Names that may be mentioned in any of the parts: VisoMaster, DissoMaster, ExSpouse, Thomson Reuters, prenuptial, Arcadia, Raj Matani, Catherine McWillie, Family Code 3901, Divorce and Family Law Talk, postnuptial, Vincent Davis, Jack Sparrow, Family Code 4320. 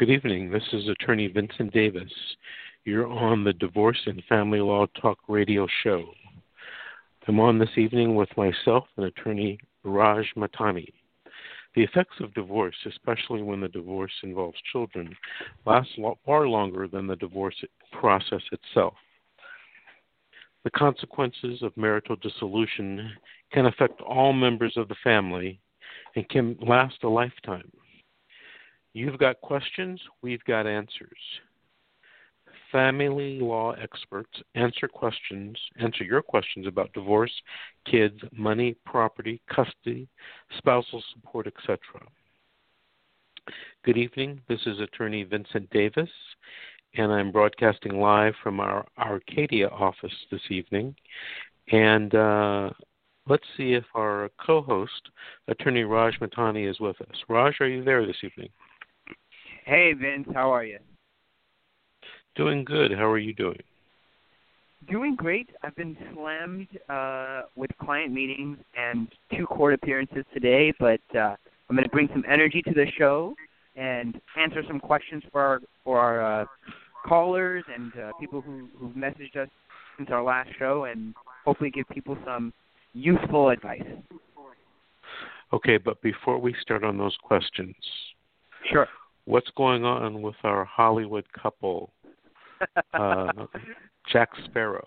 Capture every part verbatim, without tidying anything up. Good evening. This is Attorney Vincent Davis. You're on the Divorce and Family Law Talk radio show. I'm on this evening with myself and Attorney Raj Matani. The effects of divorce, especially when the divorce involves children, last far longer than the divorce process itself. The consequences of marital dissolution can affect all members of the family and can last a lifetime. You've got questions, we've got answers. Family law experts answer questions, answer your questions about divorce, kids, money, property, custody, spousal support, et cetera. Good evening. This is Attorney Vincent Davis, and I'm broadcasting live from our Arcadia office this evening. And uh, let's see if our co-host, Attorney Raj Matani, is with us. Raj, are you there this evening? Hey, Vince. How are you? Doing good. How are you doing? Doing great. I've been slammed uh, with client meetings and two court appearances today, but uh, I'm going to bring some energy to the show and answer some questions for our for our uh, callers and uh, people who who've messaged us since our last show, and hopefully give people some useful advice. Okay, but before we start on those questions, sure. What's going on with our Hollywood couple? Uh, Jack Sparrow.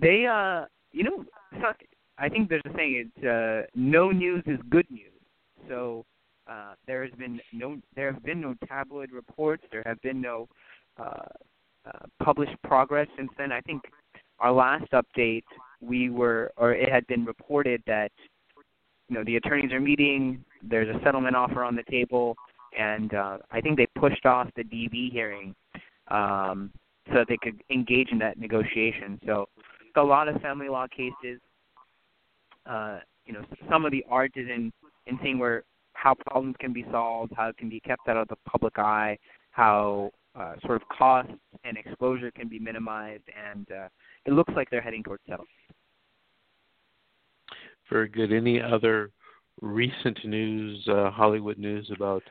They, uh, you know, not, I think there's a thing. It's uh, no news is good news. So uh, there has been no, there have been no tabloid reports. There have been no uh, uh, published progress since then. I think our last update, we were, or it had been reported that, you know, the attorneys are meeting. There's a settlement offer on the table, and uh, I think they pushed off the D V hearing. Um, so that they could engage in that negotiation. So a lot of family law cases, uh, you know, some of the art is in, in seeing where how problems can be solved, how it can be kept out of the public eye, how uh, sort of costs and exposure can be minimized, and uh, it looks like they're heading towards settlement. Very good. Any other recent news, uh, Hollywood news about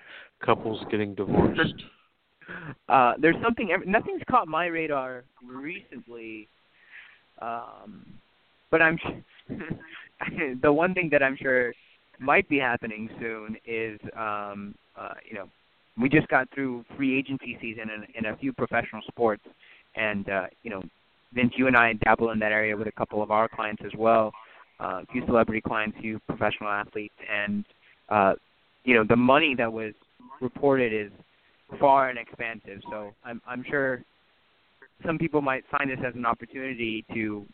couples getting divorced? Uh, there's something, nothing's caught my radar recently, um, but I'm the one thing that I'm sure might be happening soon is, um, uh, you know, we just got through free agency season in, in a few professional sports, and, uh, you know, Vince, you and I dabble in that area with a couple of our clients as well, uh, a few celebrity clients, a few professional athletes, and, uh, you know, the money that was reported is far and expansive, so I'm, I'm sure some people might find this as an opportunity to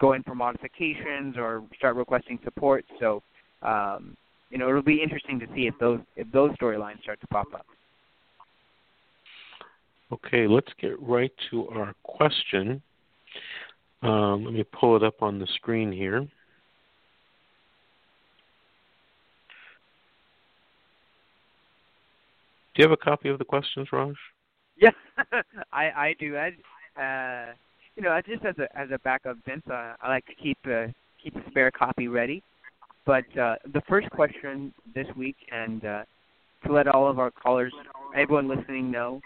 go in for modifications or start requesting support. So, um, you know, it'll be interesting to see if those if those storylines start to pop up. Okay, let's get right to our question. Um, let me pull it up on the screen here. Do you have a copy of the questions, Raj? Yes, I, I do. I, uh, you know, just as a as a backup, Vince, uh, I like to keep uh, keep a spare copy ready. But uh, the first question this week, and uh, to let all of our callers, everyone listening, know,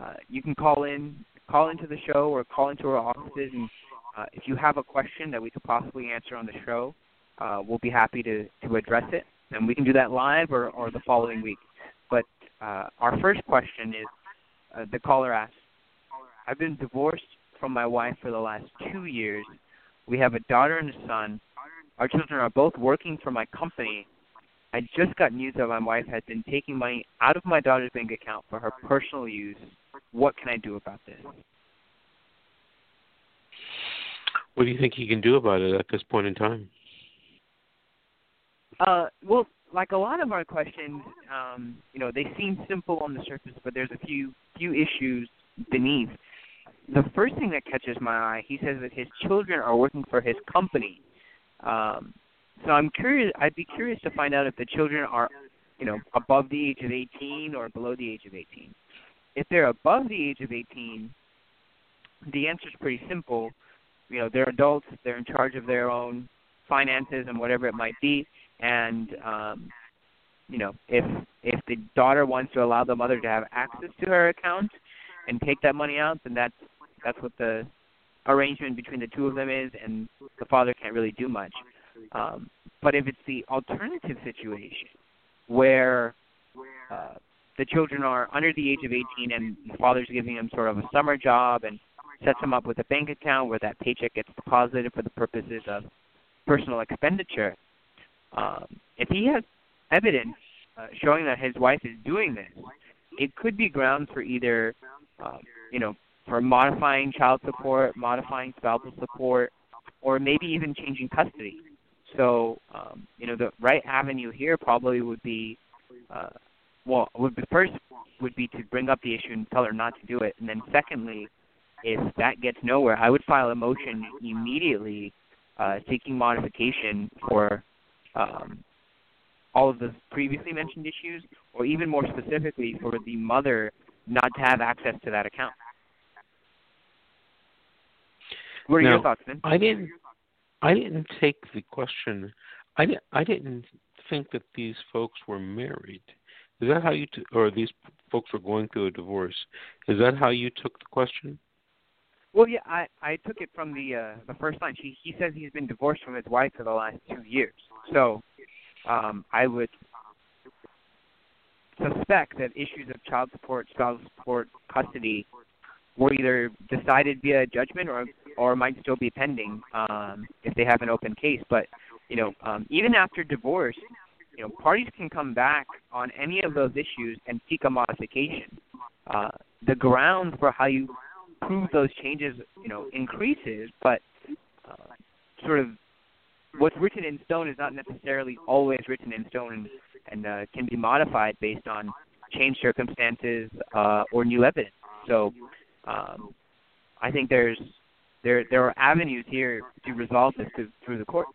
uh, you can call in, call into the show, or call into our offices, and uh, if you have a question that we could possibly answer on the show, uh, we'll be happy to, to address it, and we can do that live or, or the following week. But Uh, our first question is, uh, the caller asks, I've been divorced from my wife for the last two years. We have a daughter and a son. Our children are both working for my company. I just got news that my wife had been taking money out of my daughter's bank account for her personal use. What can I do about this? What do you think he can do about it at this point in time? Uh, well, like a lot of our questions, um, you know, they seem simple on the surface, but there's a few few issues beneath. The first thing that catches my eye, he says that his children are working for his company. Um, so I'm curious. I'd be curious to find out if the children are, you know, above the age of eighteen or below the age of eighteen. If they're above the age of eighteen, the answer is pretty simple. You know, they're adults. They're in charge of their own finances and whatever it might be. And um, you know, if if the daughter wants to allow the mother to have access to her account and take that money out, then that's that's what the arrangement between the two of them is, and the father can't really do much. Um, but if it's the alternative situation where uh, the children are under the age of eighteen and the father's giving them sort of a summer job and sets them up with a bank account where that paycheck gets deposited for the purposes of personal expenditure, um, if he has evidence uh, showing that his wife is doing this, it could be grounds for either, um, you know, for modifying child support, modifying spousal support, or maybe even changing custody. So, um, you know, the right avenue here probably would be, uh, well, would be first would be to bring up the issue and tell her not to do it. And then secondly, if that gets nowhere, I would file a motion immediately uh, seeking modification for um, all of the previously mentioned issues, or even more specifically for the mother not to have access to that account. What are now, your thoughts, Ben? I didn't. I didn't take the question. I didn't, I didn't think that these folks were married. Is that how you t- or these folks were going through a divorce? Is that how you took the question? Well, yeah, I, I took it from the uh, the first line. He he says he's been divorced from his wife for the last two years. So, um, I would suspect that issues of child support, spousal support, custody were either decided via judgment or or might still be pending um, if they have an open case. But, you know, um, even after divorce, you know, parties can come back on any of those issues and seek a modification. Uh, the ground for how you prove those changes, you know, increases, but uh, sort of what's written in stone is not necessarily always written in stone and, and uh, can be modified based on changed circumstances uh, or new evidence. So um, I think there's There there are avenues here to resolve this to, through the court.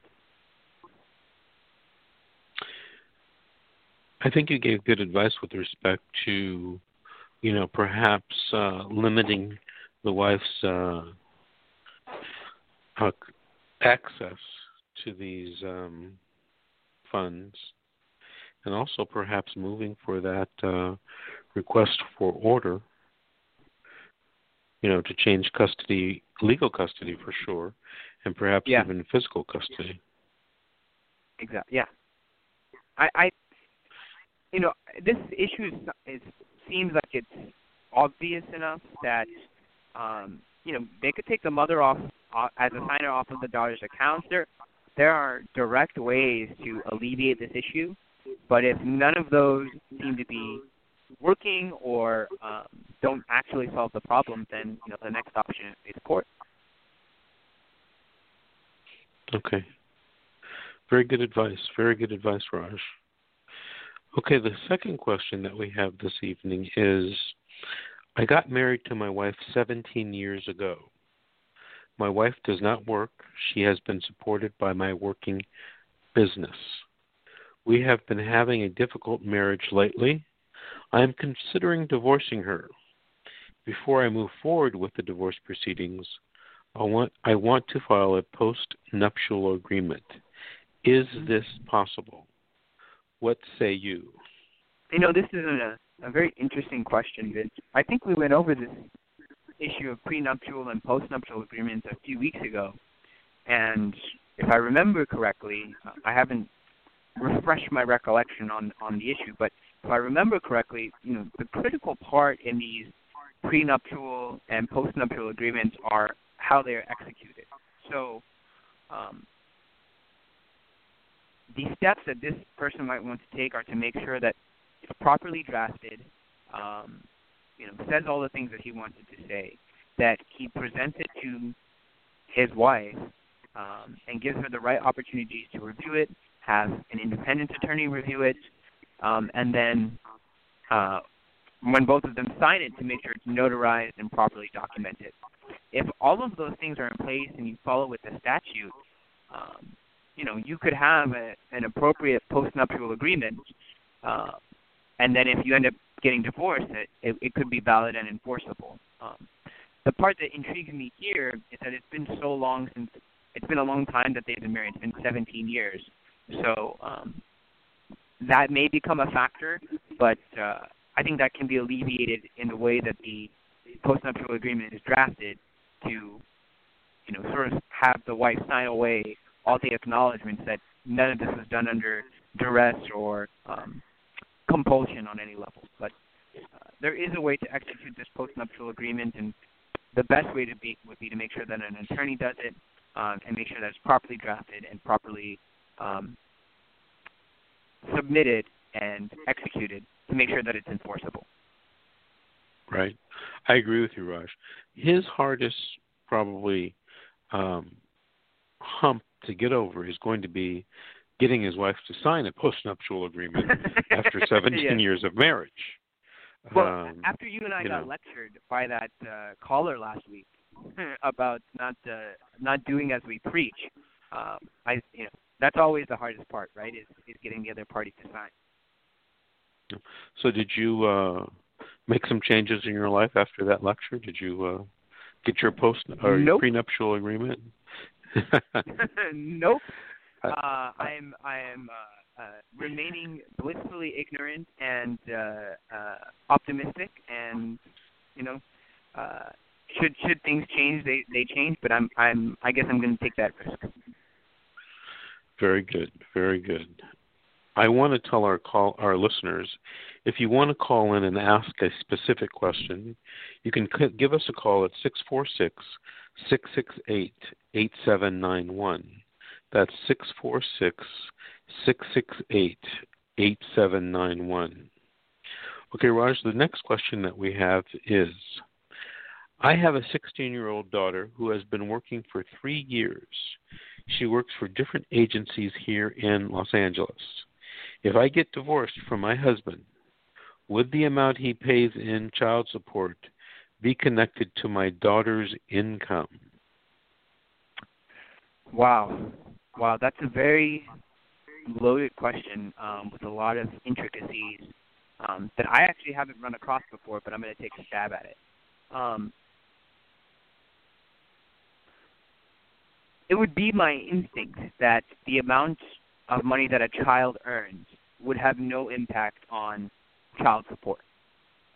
I think you gave good advice with respect to, you know, perhaps uh, limiting the wife's uh, access to these um, funds, and also perhaps moving for that uh, request for order, you know, to change custody, legal custody for sure, and perhaps yeah. even physical custody. Exactly, yeah. I, I, you know, this issue is, is, seems like it's obvious enough that, um, you know, they could take the mother off uh, as a signer off of the daughter's account. There, there are direct ways to alleviate this issue, but if none of those seem to be working or um, don't actually solve the problem, then you know the next option is court. Okay. Very good advice. Very good advice, Raj. Okay, the second question that we have this evening is, I got married to my wife seventeen years ago. My wife does not work. She has been supported by my working business. We have been having a difficult marriage lately. I am considering divorcing her. Before I move forward with the divorce proceedings, I want I want to file a post-nuptial agreement. Is this possible? What say you? You know, this is a, a very interesting question, Vince. I think we went over this issue of prenuptial and postnuptial agreements a few weeks ago, and if I remember correctly, I haven't refreshed my recollection on, on the issue, but if I remember correctly, you know, the critical part in these prenuptial and postnuptial agreements are how they are executed. So um, the steps that this person might want to take are to make sure that it's properly drafted, um, you know, says all the things that he wanted to say, that he presents it to his wife um, and gives her the right opportunities to review it, have an independent attorney review it, Um, and then uh, when both of them sign it, to make sure it's notarized and properly documented. If all of those things are in place and you follow with the statute, um, you know, you could have a, an appropriate postnuptial agreement, uh, and then if you end up getting divorced, it, it, it could be valid and enforceable. Um, the part that intrigues me here is that it's been so long since, it's been a long time that they've been married. It's been seventeen years. So um, that may become a factor, but uh, I think that can be alleviated in the way that the postnuptial agreement is drafted to, you know, sort of have the wife sign away all the acknowledgments that none of this was done under duress or um, compulsion on any level. But uh, there is a way to execute this postnuptial agreement, and the best way to be would be to make sure that an attorney does it uh, and make sure that it's properly drafted and properly um, submitted and executed to make sure that it's enforceable. Right. I agree with you, Raj. His hardest probably um, hump to get over is going to be getting his wife to sign a postnuptial agreement after seventeen yes. years of marriage. Well, um, after you and I you got know. lectured by that uh, caller last week about not uh, not doing as we preach, uh, I you know that's always the hardest part, right? Is is getting the other party to sign. So, did you uh, make some changes in your life after that lecture? Did you uh, get your post or nope. your prenuptial agreement? Nope. Uh, I am I am uh, uh, remaining blissfully ignorant and uh, uh, optimistic, and you know, uh, should should things change, they, they change. But I'm I'm I guess I'm going to take that risk. Very good, very good. I want to tell our call our listeners, if you want to call in and ask a specific question, you can give us a call at six four six, six six eight, eight seven nine one. That's six four six, six six eight, eight seven nine one. Okay, Raj, the next question that we have is, I have a sixteen-year-old daughter who has been working for three years. She works for different agencies here in Los Angeles. If I get divorced from my husband, would the amount he pays in child support be connected to my daughter's income? Wow. Wow, that's a very loaded question um, with a lot of intricacies um, that I actually haven't run across before, but I'm going to take a stab at it. Um, it would be my instinct that the amount of money that a child earns would have no impact on child support.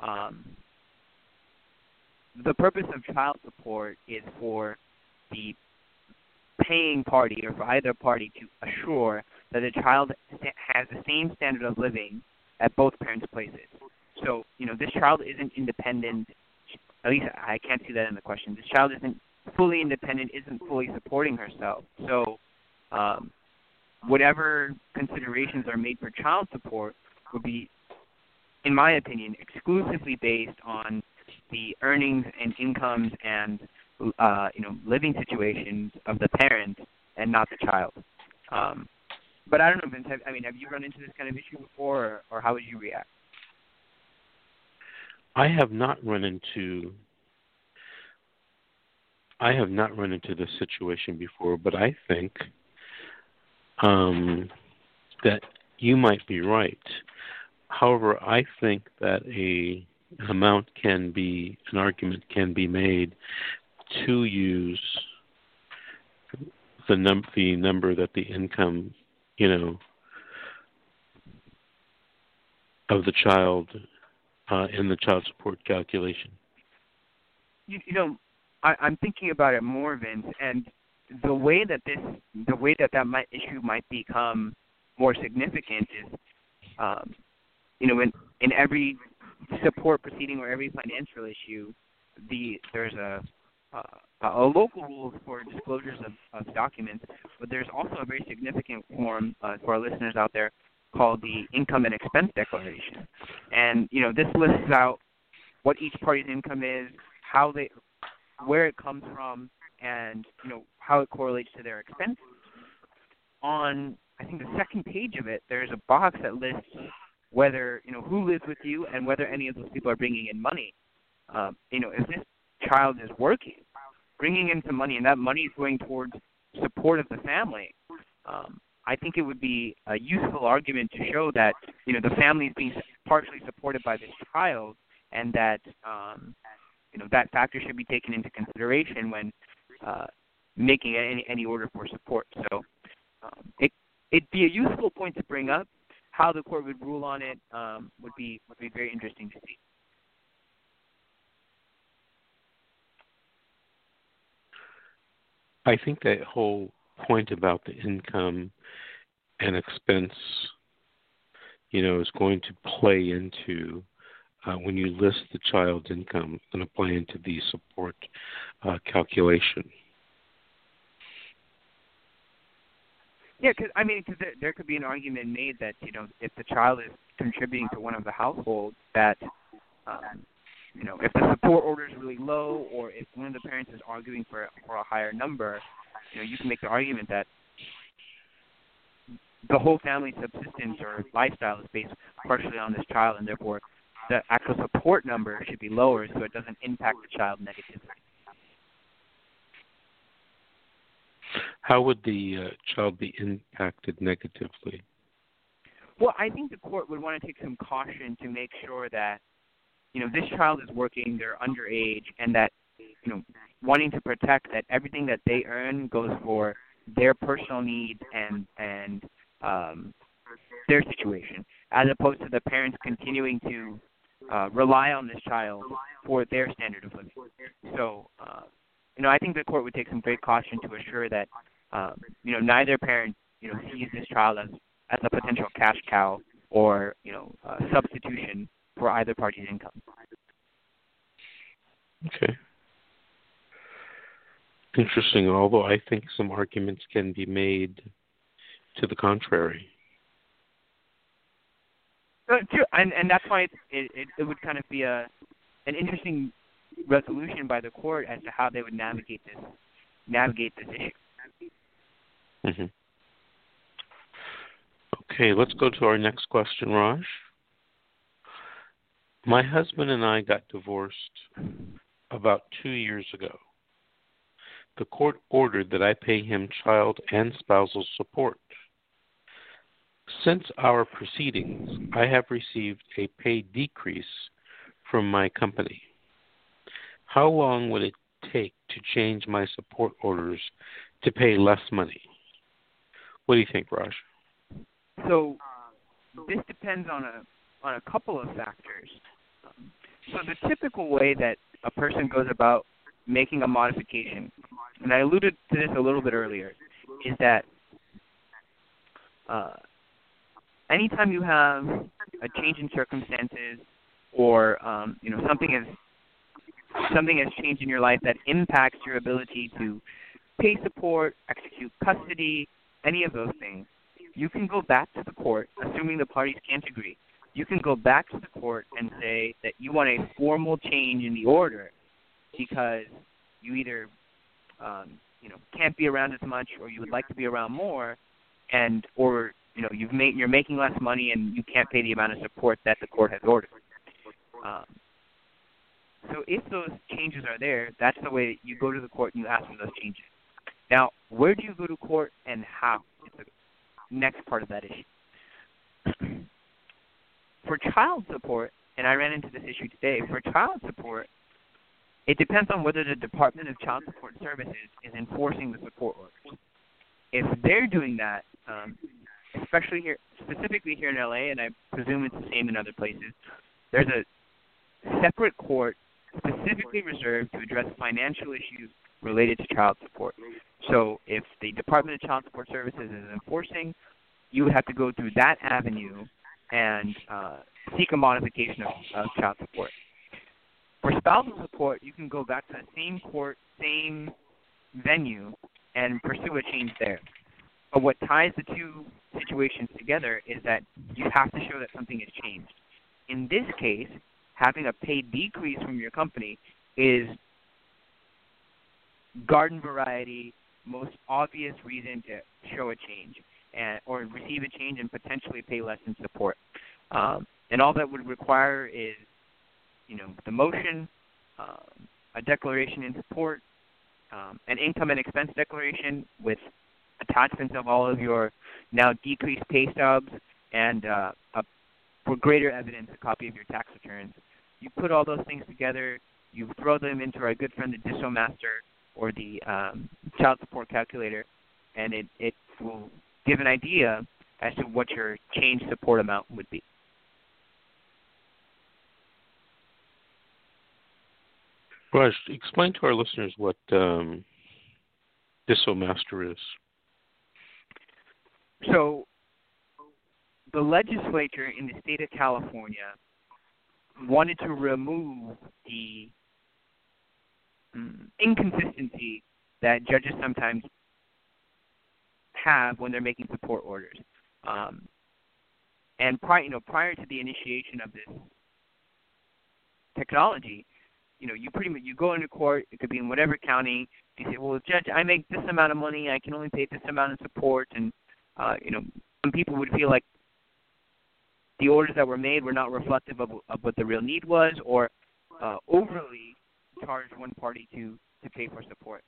Um, the purpose of child support is for the paying party or for either party to assure that the child has the same standard of living at both parents' places. So, you know, this child isn't independent. At least I can't see that in the question. This child isn't fully independent, isn't fully supporting herself. So um, whatever considerations are made for child support would be, in my opinion, exclusively based on the earnings and incomes and Uh, you know, living situations of the parent and not the child. Um, but I don't know, Vince, have, I mean, have you run into this kind of issue before, or, or how would you react? I have not run into, I have not run into this situation before, but I think um, that you might be right. However, I think that a an amount can be, an argument can be made to use the, num- the number that the income, you know, of the child uh, in the child support calculation. You, you know, I, I'm thinking about it more, Vince, and the way that this, the way that that might, issue might become more significant is, um, you know, in, in every support proceeding or every financial issue, the there's a Uh, a local rule for disclosures of, of documents, but there's also a very significant form uh, for our listeners out there called the Income and Expense Declaration. And, you know, this lists out what each party's income is, how they, where it comes from, and, you know, how it correlates to their expenses. On, I think, the second page of it, there's a box that lists whether, you know, who lives with you and whether any of those people are bringing in money. Uh, you know, if this child is working, bringing in some money, and that money is going towards support of the family, um, I think it would be a useful argument to show that, you know, the family is being partially supported by this child, and that, um, you know, that factor should be taken into consideration when uh, making any, any order for support. So um, it, it'd be a useful point to bring up. how the court would rule on it um, would be would be very interesting to see. I think that whole point about the income and expense, you know, is going to play into uh, when you list the child's income, it's going to play into the support uh, calculation. Yeah, because I mean, cause there, there could be an argument made that, you know, if the child is contributing to one of the households, that um, you know, if the support order is really low, or if one of the parents is arguing for for a higher number, you know, you can make the argument that the whole family subsistence or lifestyle is based partially on this child, and therefore the actual support number should be lower so it doesn't impact the child negatively. How would the uh, child be impacted negatively? Well, I think the court would want to take some caution to make sure that, you know, this child is working, they're underage, and that, you know, wanting to protect that everything that they earn goes for their personal needs and, and um, their situation, as opposed to the parents continuing to uh, rely on this child for their standard of living. So, uh, you know, I think the court would take some great caution to assure that, um, you know, neither parent, you know, sees this child as, as a potential cash cow or, you know, uh, substitution for either party's income. Okay. Interesting, although I think some arguments can be made to the contrary. Uh, true, and, and that's why it, it, it would kind of be a an interesting resolution by the court as to how they would navigate this navigate this issue. Mm-hmm. Okay, let's go to our next question, Raj. My husband and I got divorced about two years ago. The court ordered that I pay him child and spousal support. Since our proceedings, I have received a pay decrease from my company. How long would it take to change my support orders to pay less money? What do you think, Raj? So this depends on a on a couple of factors. Um, so the typical way that a person goes about making a modification, and I alluded to this a little bit earlier, is that uh, anytime you have a change in circumstances or um, you know something is Something has changed in your life that impacts your ability to pay support, execute custody, any of those things, you can go back to the court, assuming the parties can't agree. You can go back to the court and say that you want a formal change in the order because you either um, you know, can't be around as much or you would like to be around more, and or you know, you've made, you're making less money and you can't pay the amount of support that the court has ordered. Um, So if those changes are there, that's the way that you go to the court and you ask for those changes. Now, where do you go to court and how is the next part of that issue. For child support, and I ran into this issue today, for child support, it depends on whether the Department of Child Support Services is enforcing the support orders. If they're doing that, um, especially here, specifically here in L A, and I presume it's the same in other places, there's a separate court specifically reserved to address financial issues related to child support. So if the Department of Child Support Services is enforcing, you would have to go through that avenue and uh, seek a modification of, of child support. For spousal support, you can go back to the same court, same venue, and pursue a change there. But what ties the two situations together is that you have to show that something has changed. In this case, having a pay decrease from your company is garden variety, most obvious reason to show a change and, or receive a change and potentially pay less in support. Um, and all that would require is, you know, the motion, uh, a declaration in support, um, an income and expense declaration with attachments of all of your now decreased pay stubs and uh, a for greater evidence, a copy of your tax returns. You put all those things together, you throw them into our good friend, the DissoMaster, or the um, child support calculator, and it, it will give an idea as to what your change support amount would be. Raj, explain to our listeners what um, DissoMaster is. So the legislature in the state of California wanted to remove the inconsistency that judges sometimes have when they're making support orders. Um, and prior, you know, prior to the initiation of this technology, you know, you pretty much you go into court. It could be in whatever county. You say, "Well, judge, I make this amount of money. I can only pay this amount of support." And uh, you know, some people would feel like the orders that were made were not reflective of, of what the real need was, or uh, overly charged one party to, to pay for support.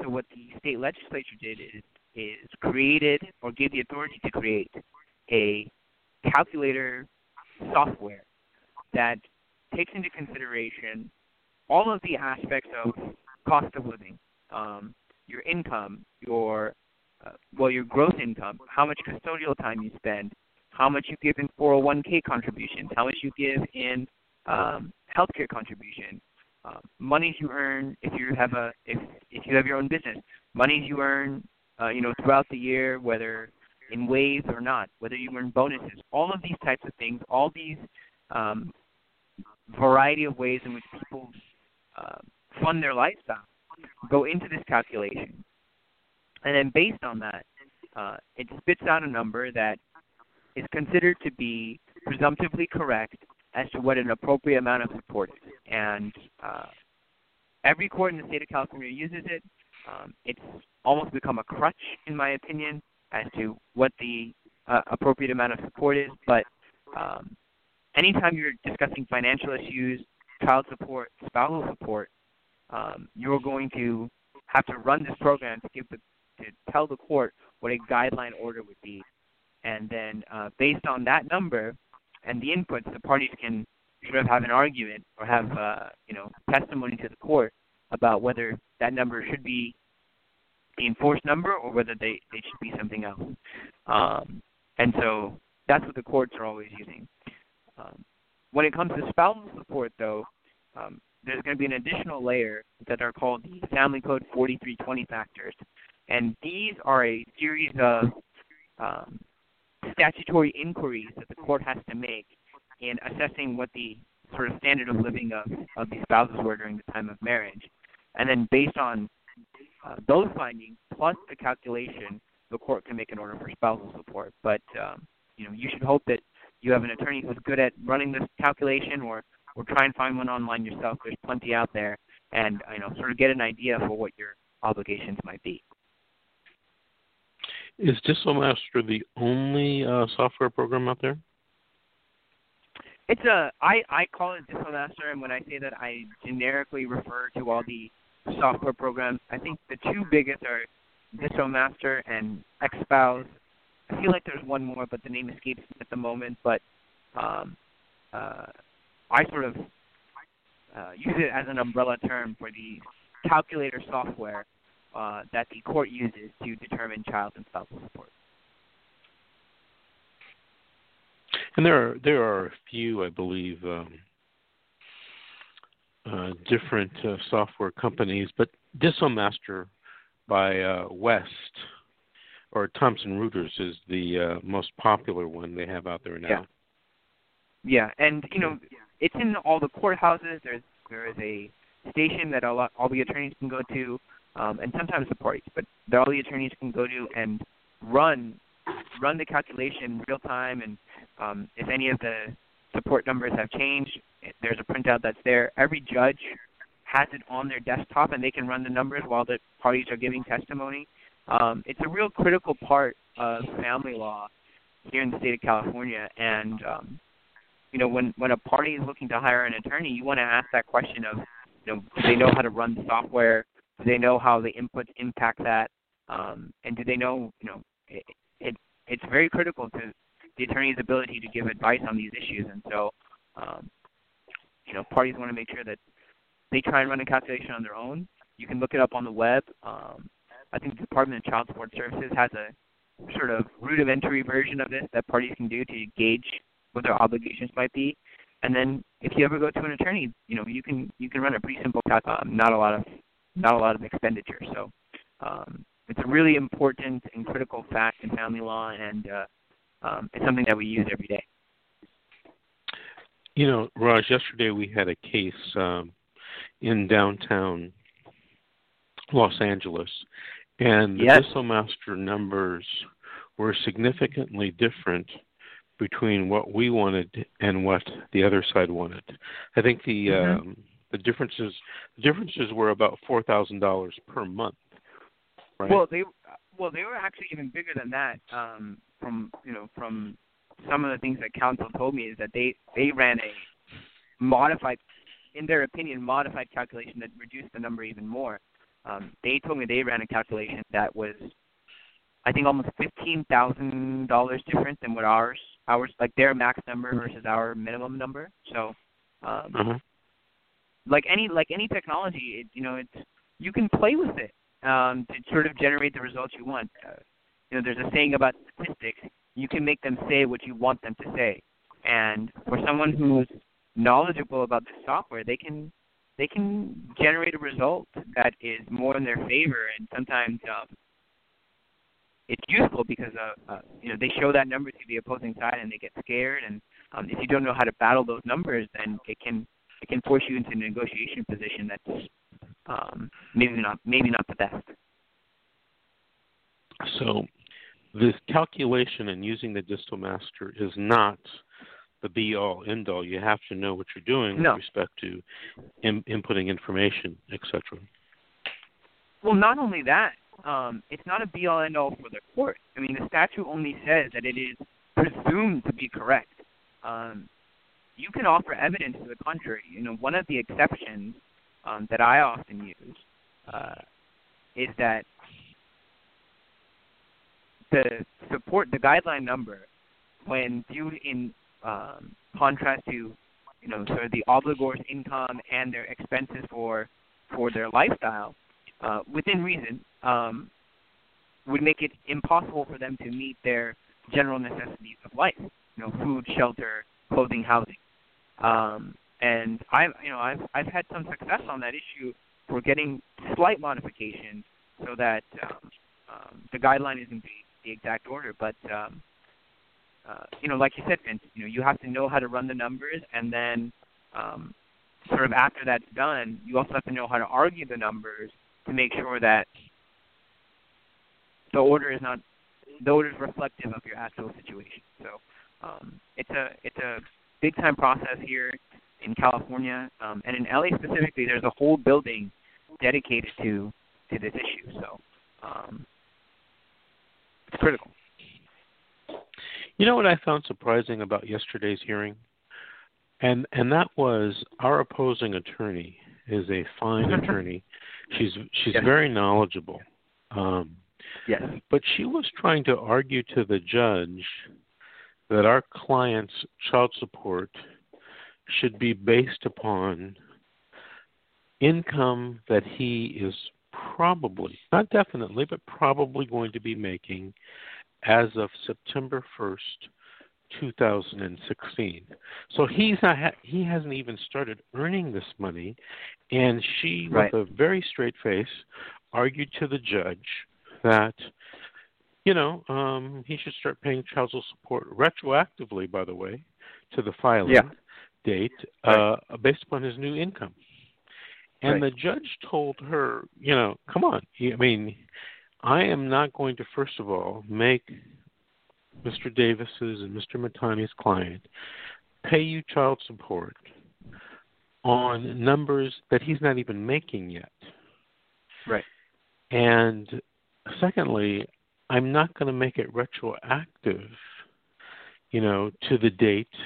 So what the state legislature did is is created or gave the authority to create a calculator software that takes into consideration all of the aspects of cost of living, um, your income, your uh, well, your gross income, how much custodial time you spend, how much you give in four oh one k contributions, how much you give in um, healthcare contributions, uh, monies you earn if you have a if if you have your own business, monies you earn uh, you know throughout the year, whether in waves or not, whether you earn bonuses, all of these types of things, all these um, variety of ways in which people Uh, fund their lifestyle, go into this calculation. And then based on that, uh, it spits out a number that is considered to be presumptively correct as to what an appropriate amount of support is. And uh, every court in the state of California uses it. Um, it's almost become a crutch, in my opinion, as to what the uh, appropriate amount of support is. But um, anytime you're discussing financial issues, child support, spousal support, um, you're going to have to run this program to give the, to tell the court what a guideline order would be. And then uh, based on that number and the inputs, the parties can sort of have an argument or have, uh, you know, testimony to the court about whether that number should be the enforced number or whether they, they should be something else. Um, and so that's what the courts are always using. Um, When it comes to spousal support, though, um, there's going to be an additional layer that are called the Family Code forty-three twenty factors. And these are a series of um, statutory inquiries that the court has to make in assessing what the sort of standard of living of, of the spouses were during the time of marriage. And then based on uh, those findings, plus the calculation, the court can make an order for spousal support. But, um, you know, you should hope that you have an attorney who's good at running this calculation, or, or try and find one online yourself. There's plenty out there, and you know, sort of get an idea for what your obligations might be. Is DissoMaster the only uh, software program out there? It's a I, I call it DissoMaster, and when I say that, I generically refer to all the software programs. I think the two biggest are DissoMaster and ExSpouse. I feel like there's one more, but the name escapes me at the moment. But um, uh, I sort of uh, use it as an umbrella term for the calculator software uh, that the court uses to determine child and spousal support. And there are there are a few, I believe, um, uh, different uh, software companies, but DissoMaster by uh, West. Or Thomson Reuters is the uh, most popular one they have out there now. Yeah, yeah. And you know, it's in all the courthouses. There's there is a station that a lot, all the attorneys can go to, um, and sometimes the parties, but all the attorneys can go to and run run the calculation in real time. And um, if any of the support numbers have changed, there's a printout that's there. Every judge has it on their desktop, and they can run the numbers while the parties are giving testimony. Um, it's a real critical part of family law here in the state of California. And, um, you know, when, when a party is looking to hire an attorney, you want to ask that question of, you know, do they know how to run the software? Do they know how the inputs impact that? Um, and do they know, you know, it, it, it's very critical to the attorney's ability to give advice on these issues. And so, um, you know, parties want to make sure that they try and run a calculation on their own. You can look it up on the web. Um, I think the Department of Child Support Services has a sort of rudimentary version of this that parties can do to gauge what their obligations might be. And then if you ever go to an attorney, you know, you can you can run a pretty simple calc, um, not a lot of not a lot of expenditure. So um, it's a really important and critical fact in family law, and uh, um, it's something that we use every day. You know, Raj, yesterday we had a case um, in downtown Los Angeles, and yes. the VisoMaster numbers were significantly different between what we wanted and what the other side wanted. I think the mm-hmm. um, the differences the differences were about four thousand dollars per month. Right? Well, they well they were actually even bigger than that. Um, from you know from some of the things that counsel told me is that they, they ran a modified, in their opinion, modified calculation that reduced the number even more. Um, they told me they ran a calculation that was, I think, almost fifteen thousand dollars different than what ours, ours, like their max number versus our minimum number. So, um, mm-hmm. like any like any technology, it, you know, it's you can play with it um, to sort of generate the results you want. Uh, you know, there's a saying about statistics: you can make them say what you want them to say. And for someone who's knowledgeable about this software, they can they can generate a result that is more in their favor, and sometimes um, it's useful because uh, uh, you know they show that number to the opposing side, and they get scared. And um, if you don't know how to battle those numbers, then it can it can force you into a negotiation position that's um, maybe not maybe not the best. So this calculation and using the DissoMaster is not the be-all, end-all. You have to know what you're doing no. with respect to in, inputting information, et cetera. Well, not only that, um, it's not a be-all, end-all for the court. I mean, the statute only says that it is presumed to be correct. Um, you can offer evidence to the contrary. You know, one of the exceptions um, that I often use uh, is that the support, the guideline number, when viewed in um, contrast to, you know, sort of the obligor's income and their expenses for for their lifestyle, uh, within reason, um, would make it impossible for them to meet their general necessities of life, you know, food, shelter, clothing, housing. Um, and I've, you know, I've I've had some success on that issue for getting slight modifications so that um, um, the guideline isn't being the exact order, but um, uh, you know, like you said, Vince, you know, you have to know how to run the numbers, and then um, sort of after that's done, you also have to know how to argue the numbers to make sure that the order is not the order is reflective of your actual situation. So um, it's a it's a big time process here in California, um, and in L A specifically, there's a whole building dedicated to to this issue. So. Um, It's critical. You know what I found surprising about yesterday's hearing? And and that was our opposing attorney is a fine attorney. She's she's yes. very knowledgeable. Um, yes. But she was trying to argue to the judge that our client's child support should be based upon income that he is probably, not definitely, but probably going to be making as of September first, two thousand sixteen. So he's not ha- he hasn't even started earning this money, and she, right. with a very straight face, argued to the judge that, you know, um, he should start paying child support retroactively, by the way, to the filing yeah. date right. uh, based upon his new income. And right. the judge told her, you know, come on. I mean, I am not going to, first of all, make Mister Davis's and Mister Matani's client pay you child support on numbers that he's not even making yet. Right. And secondly, I'm not going to make it retroactive, you know, to the date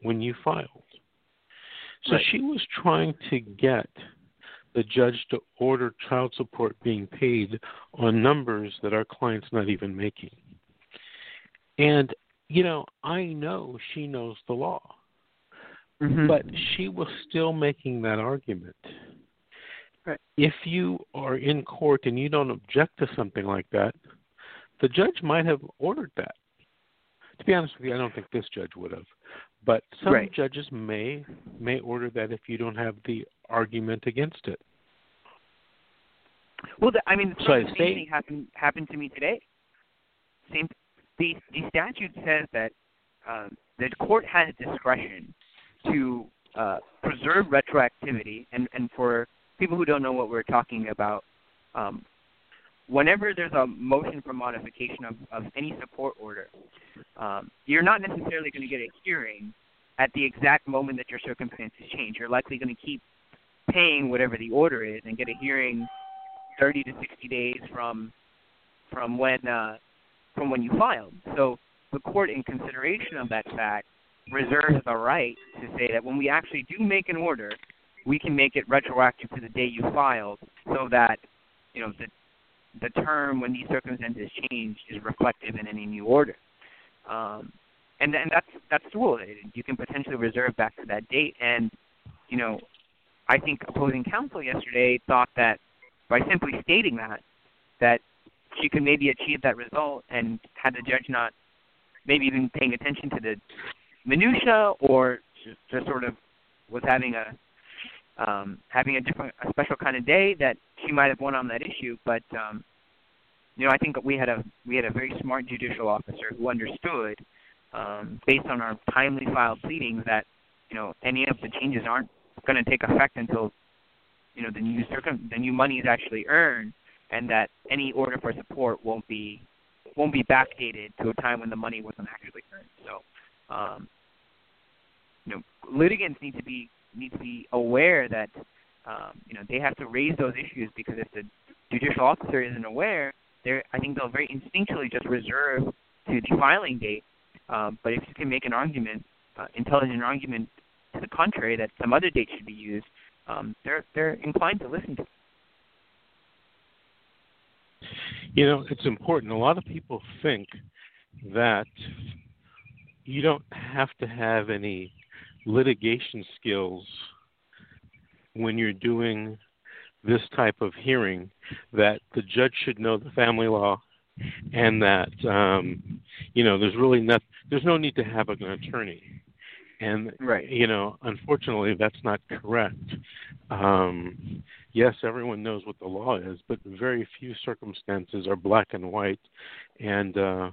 when you filed. So right. she was trying to get the judge to order child support being paid on numbers that our client's not even making. And, you know, I know she knows the law, mm-hmm. but she was still making that argument. Right. If you are in court and you don't object to something like that, the judge might have ordered that. To be honest with you, I don't think this judge would have. But some right. judges may may order that if you don't have the argument against it. Well, the, I mean, the so same thing happened, happened to me today. Same, the, the statute says that uh, the court has discretion to uh, preserve retroactivity. And, and for people who don't know what we're talking about, um, whenever there's a motion for modification of, of any support order, um, you're not necessarily going to get a hearing at the exact moment that your circumstances change. You're likely going to keep paying whatever the order is and get a hearing thirty to sixty days from from when uh, from when you filed. So the court, in consideration of that fact, reserves the right to say that when we actually do make an order, we can make it retroactive to the day you filed, so that you know the the term when these circumstances change is reflective in any new order. Um, and and that's that's the rule. You can potentially reserve back to that date. And you know, I think opposing counsel yesterday thought that by simply stating that, that she could maybe achieve that result, and had the judge not maybe even paying attention to the minutia, or just, just sort of was having a um, having a different, a special kind of day, that she might have won on that issue. But um, you know, I think we had a we had a very smart judicial officer who understood, um, based on our timely filed pleadings, that you know any of the changes aren't going to take effect until, you know, the new circum- the new money is actually earned, and that any order for support won't be won't be backdated to a time when the money wasn't actually earned. So, um, you know, litigants need to be need to be aware that um, you know they have to raise those issues, because if the judicial officer isn't aware, they're I think they'll very instinctually just reserve to the filing date. Um, but if you can make an argument, uh, intelligent argument to the contrary, that some other date should be used, Um, they're they're inclined to listen to. You know, it's important. A lot of people think that you don't have to have any litigation skills when you're doing this type of hearing, that the judge should know the family law, and that um, you know there's really not there's no need to have an attorney. And, right. you know, unfortunately, that's not correct. Um, yes, everyone knows what the law is, but very few circumstances are black and white. And uh,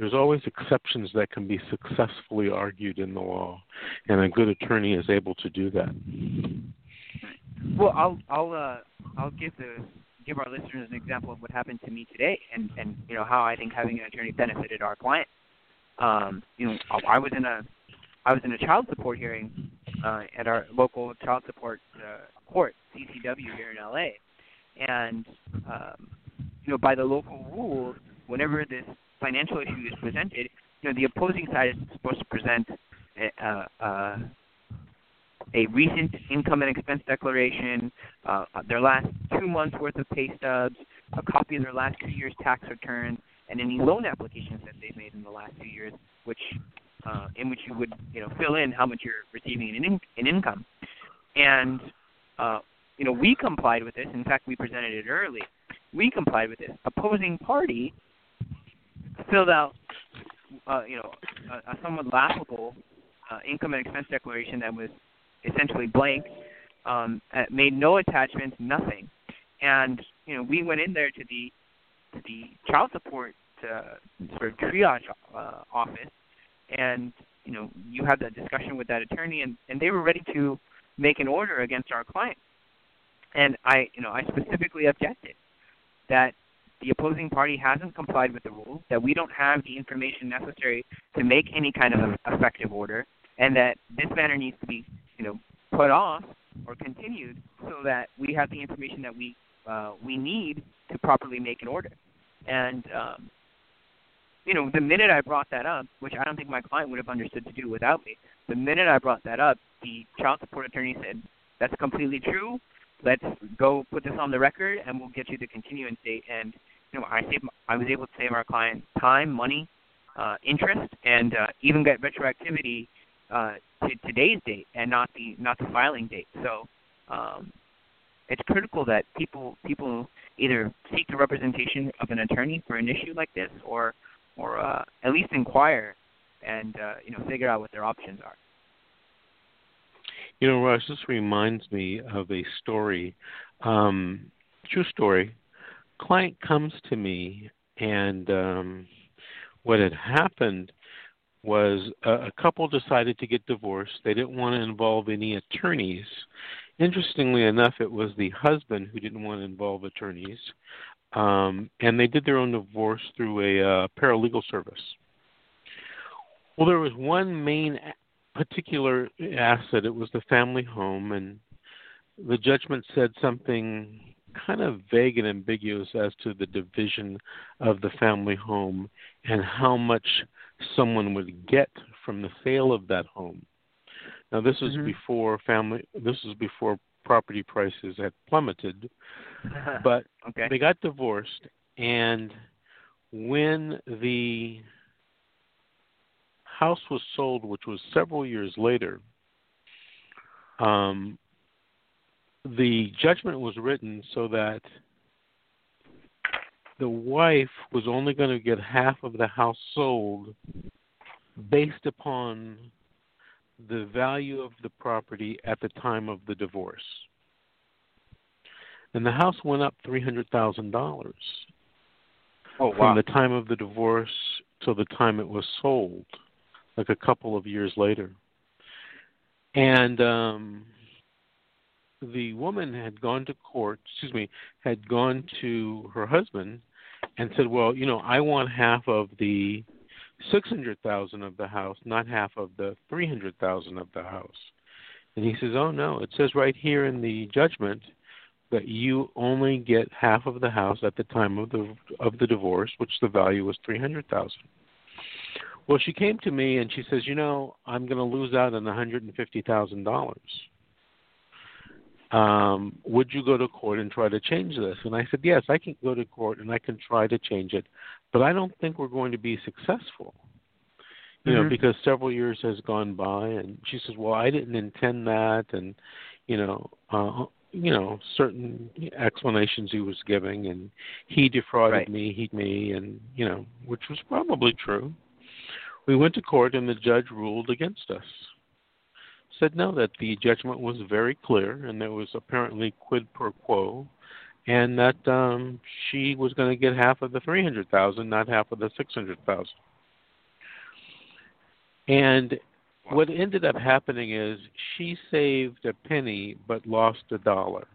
there's always exceptions that can be successfully argued in the law. And a good attorney is able to do that. Well, I'll I'll uh, I'll give the give our listeners an example of what happened to me today, and, and you know, how I think having an attorney benefited our client. Um, you know, I was in a I was in a child support hearing uh, at our local child support uh, court, C C W, here in L A. And, um, you know, by the local rules, whenever this financial issue is presented, you know, the opposing side is supposed to present a, uh, a recent income and expense declaration, uh, their last two months' worth of pay stubs, a copy of their last two years' tax return, and any loan applications that they've made in the last two years, which... Uh, in which you would, you know, fill in how much you're receiving in, in, in income. And, uh, you know, we complied with this. In fact, we presented it early. We complied with this. Opposing party filled out, uh, you know, a, a somewhat laughable uh, income and expense declaration that was essentially blank, um, made no attachments, nothing. And, you know, we went in there to the, to the child support uh, sort of triage uh, office, and, you know, you had that discussion with that attorney, and, and they were ready to make an order against our client. And I, you know, I specifically objected that the opposing party hasn't complied with the rules, that we don't have the information necessary to make any kind of effective order, and that this matter needs to be, you know, put off or continued so that we have the information that we uh, we need to properly make an order. And, um you know, the minute I brought that up, which I don't think my client would have understood to do without me, the minute I brought that up, the child support attorney said, that's completely true. Let's go put this on the record, and we'll get you the continuance date. And, you know, I saved, I was able to save our client time, money, uh, interest, and uh, even get retroactivity uh, to today's date and not the not the filing date. So, um, it's critical that people people either seek the representation of an attorney for an issue like this, or or uh, at least inquire and uh, you know figure out what their options are. You know, Raj, this reminds me of a story, um, true story. Client comes to me, and um, what had happened was a, a couple decided to get divorced. They didn't want to involve any attorneys. Interestingly enough, it was the husband who didn't want to involve attorneys, um, and they did their own divorce through a uh, paralegal service. Well, there was one main particular asset. It was the family home, and the judgment said something kind of vague and ambiguous as to the division of the family home and how much someone would get from the sale of that home. Now, this was mm-hmm. before family. This was before property prices had plummeted. But okay. They got divorced, and when the house was sold, which was several years later, um, the judgment was written so that the wife was only going to get half of the house sold based upon the value of the property at the time of the divorce. And the house went up three hundred thousand dollars oh, wow. from the time of the divorce till the time it was sold, like a couple of years later. And um, the woman had gone to court, excuse me, had gone to her husband and said, well, you know, I want half of the six hundred thousand dollars of the house, not half of the three hundred thousand dollars of the house. And he says, oh, no, it says right here in the judgment that you only get half of the house at the time of the of the divorce, which the value was three hundred thousand dollars. Well, she came to me and she says, you know, I'm going to lose out on one hundred fifty thousand dollars. Um, would you go to court and try to change this? And I said, yes, I can go to court and I can try to change it, but I don't think we're going to be successful, you mm-hmm. know, because several years has gone by. And she says, well, I didn't intend that. And, you know, uh, you know, certain explanations he was giving, and he defrauded right. me, he me, and, you know, which was probably true. We went to court and the judge ruled against us. Said no, that the judgment was very clear and there was apparently quid pro quo, and that um, she was going to get half of the three hundred thousand dollars, not half of the six hundred thousand dollars. And what ended up happening is she saved a penny but lost a dollar,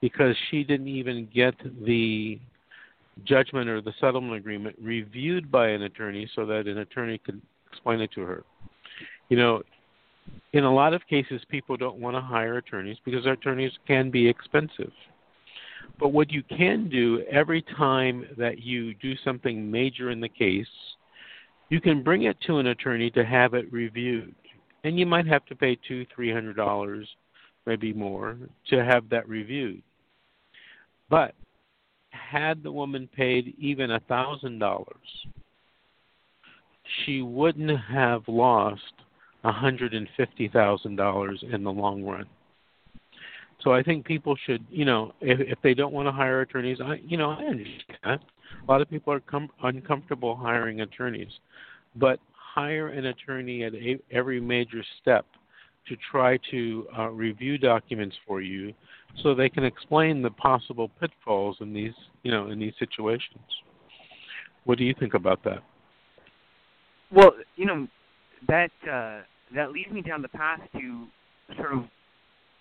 because she didn't even get the judgment or the settlement agreement reviewed by an attorney so that an attorney could explain it to her. You know, in a lot of cases, people don't want to hire attorneys because attorneys can be expensive. But what you can do every time that you do something major in the case, you can bring it to an attorney to have it reviewed. And you might have to pay two, three hundred dollars, maybe more, to have that reviewed. But had the woman paid even a thousand dollars, she wouldn't have lost one hundred fifty thousand dollars in the long run. So I think people should, you know, if, if they don't want to hire attorneys, I, you know, I understand. A lot of people are com- uncomfortable hiring attorneys, but hire an attorney at a, every major step to try to uh, review documents for you, so they can explain the possible pitfalls in these, you know, in these situations. What do you think about that? Well, you know, that. Uh... That leads me down the path to sort of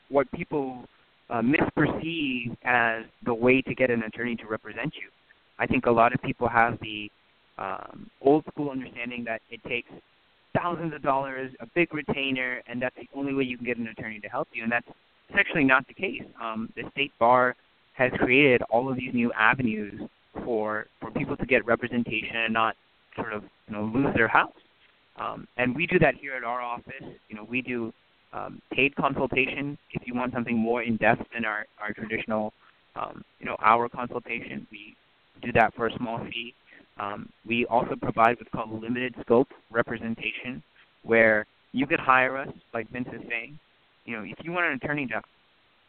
what people uh, misperceive as the way to get an attorney to represent you. I think a lot of people have the um, old school understanding that it takes thousands of dollars, a big retainer, and that's the only way you can get an attorney to help you. And that's actually not the case. Um, the state bar has created all of these new avenues for for people to get representation and not sort of you know, lose their house. Um, and we do that here at our office. You know, we do um, paid consultation. If you want something more in depth than our, our traditional, um, you know, hour consultation, we do that for a small fee. Um, we also provide what's called limited scope representation, where you could hire us, like Vince is saying. You know, if you want an attorney to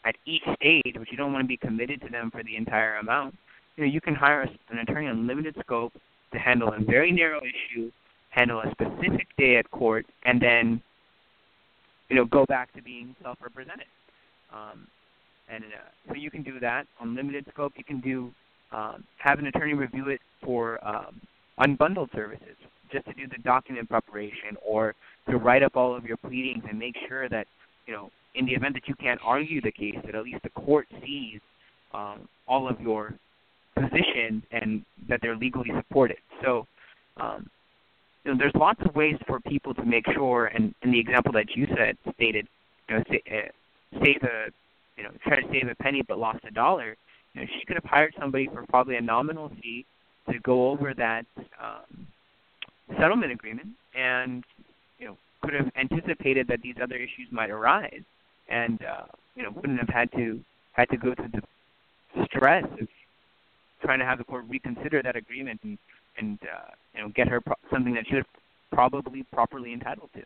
at each stage, but you don't want to be committed to them for the entire amount, you know, you can hire an attorney on limited scope to handle a very narrow issue, handle a specific day at court, and then, you know, go back to being self-represented. Um, and uh, so you can do that on limited scope. You can do um, have an attorney review it for um, unbundled services, just to do the document preparation or to write up all of your pleadings and make sure that, you know, in the event that you can't argue the case, that at least the court sees um, all of your positions and that they're legally supported. So um, you know, there's lots of ways for people to make sure, and in the example that you said, stated, you know, save a, you know, try to save a penny but lost a dollar, you know, she could have hired somebody for probably a nominal fee to go over that um, settlement agreement and, you know, could have anticipated that these other issues might arise and, uh, you know, wouldn't have had to had to go through the stress of trying to have the court reconsider that agreement and, and uh, you know, get her pro- something that she was probably properly entitled to.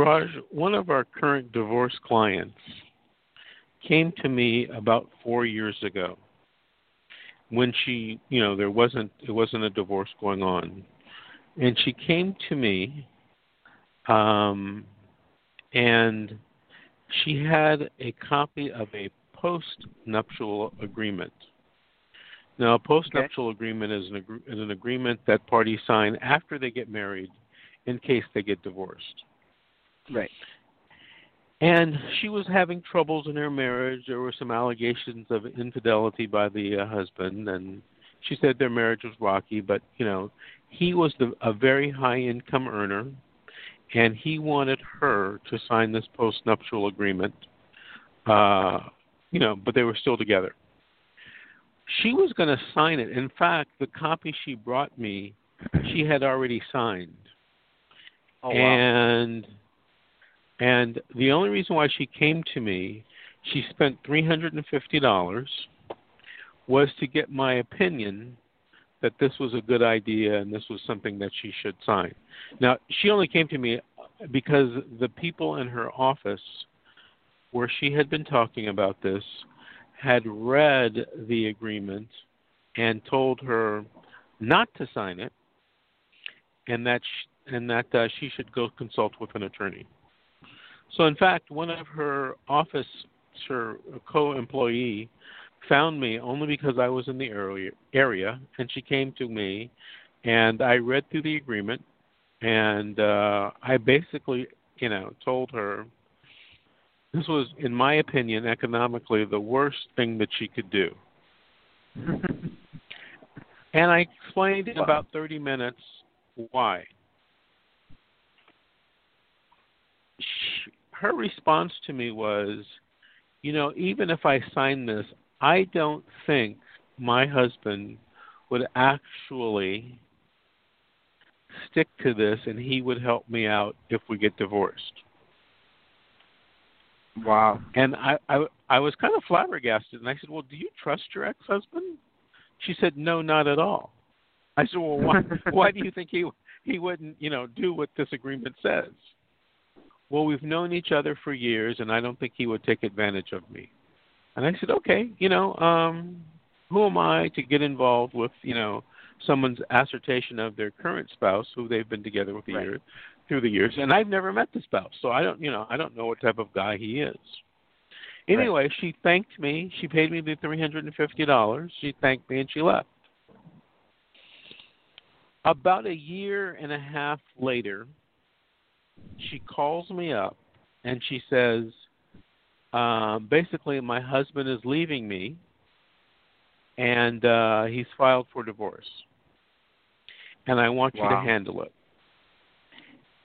Raj, one of our current divorce clients came to me about four years ago when she, you know, there wasn't, it wasn't a divorce going on. And she came to me, um, and she had a copy of a post-nuptial agreement. Now, a post-nuptial okay. agreement is an, ag- is an agreement that parties sign after they get married in case they get divorced. Right. And she was having troubles in her marriage. There were some allegations of infidelity by the uh, husband, and she said their marriage was rocky, but, you know, he was the, a very high-income earner, and he wanted her to sign this post-nuptial agreement, uh, you know, but they were still together. She was going to sign it. In fact, the copy she brought me, she had already signed. Oh, wow. And, and the only reason why she came to me, she spent three hundred fifty dollars, was to get my opinion that this was a good idea and this was something that she should sign. Now, she only came to me because the people in her office where she had been talking about this had read the agreement and told her not to sign it and that she, and that uh, she should go consult with an attorney. So, in fact, one of her office, her co-employee, found me only because I was in the area, area, and she came to me, and I read through the agreement, and uh, I basically, you know, told her this was, in my opinion, economically the worst thing that she could do. And I explained in about thirty minutes why. She, her response to me was, you know, even if I sign this, I don't think my husband would actually stick to this and he would help me out if we get divorced. Wow. And I, I, I was kind of flabbergasted, and I said, well, do you trust your ex-husband? She said, no, not at all. I said, well, why, why do you think he he wouldn't, you know, do what this agreement says? Well, we've known each other for years, and I don't think he would take advantage of me. And I said, okay, you know, um, who am I to get involved with, you know, someone's assertion of their current spouse who they've been together with the right. year, through the years, and I've never met the spouse, so I don't, you know, I don't know what type of guy he is. Anyway, right. she thanked me. She paid me the three hundred fifty dollars. She thanked me, and she left. About a year and a half later, she calls me up, and she says, Uh, basically, my husband is leaving me, and uh, he's filed for divorce, and I want wow. you to handle it.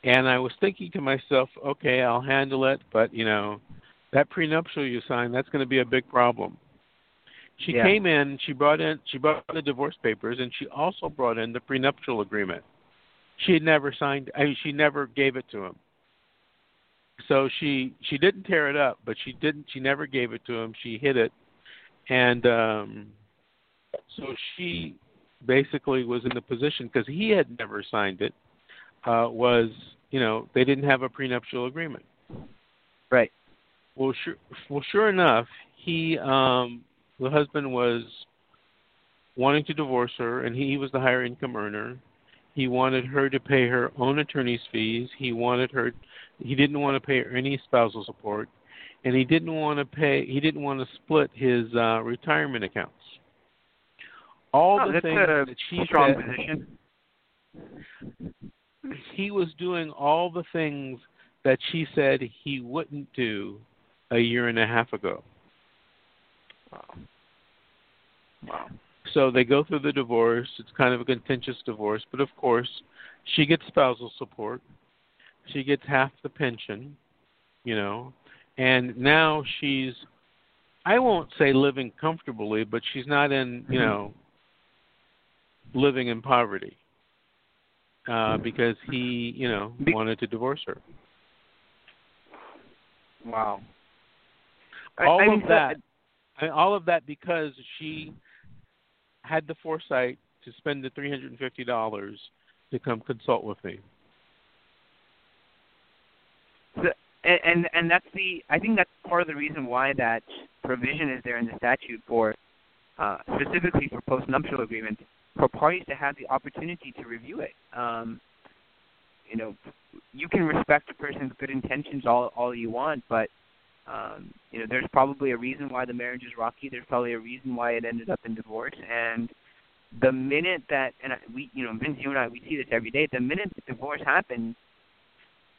And I was thinking to myself, okay, I'll handle it, but, you know, that prenuptial you signed, that's going to be a big problem. She yeah. came in, she brought in, she brought the divorce papers, and she also brought in the prenuptial agreement. She had never signed, I mean, she never gave it to him. So she, she didn't tear it up, but she didn't. She never gave it to him. She hid it, and um, so she basically was in the position because he had never signed it. Uh, was you know they didn't have a prenuptial agreement, right? Well, sure, well, sure enough, he, um, the husband was wanting to divorce her, and he was the higher income earner. He wanted her to pay her own attorney's fees. He wanted her, he didn't want to pay her any spousal support, and he didn't want to pay, he didn't want to split his uh, retirement accounts. All oh, the that's things a that she strong said, position. He was doing all the things that she said he wouldn't do a year and a half ago. Wow. Wow. So they go through the divorce. It's kind of a contentious divorce, but of course, she gets spousal support. She gets half the pension, you know, and now she's, I won't say living comfortably, but she's not in, you know, living in poverty uh, because he, you know, wanted to divorce her. Wow. All I'm of that, I mean, all of that because she had the foresight to spend the three hundred fifty dollars to come consult with me. The, and and that's the I think that's part of the reason why that provision is there in the statute for uh, specifically for postnuptial agreements, for parties to have the opportunity to review it. Um, you know, you can respect a person's good intentions all all you want, but Um, you know, there's probably a reason why the marriage is rocky. There's probably a reason why it ended up in divorce. And the minute that, and we, you know, Vince, you and I, we see this every day. The minute the divorce happens,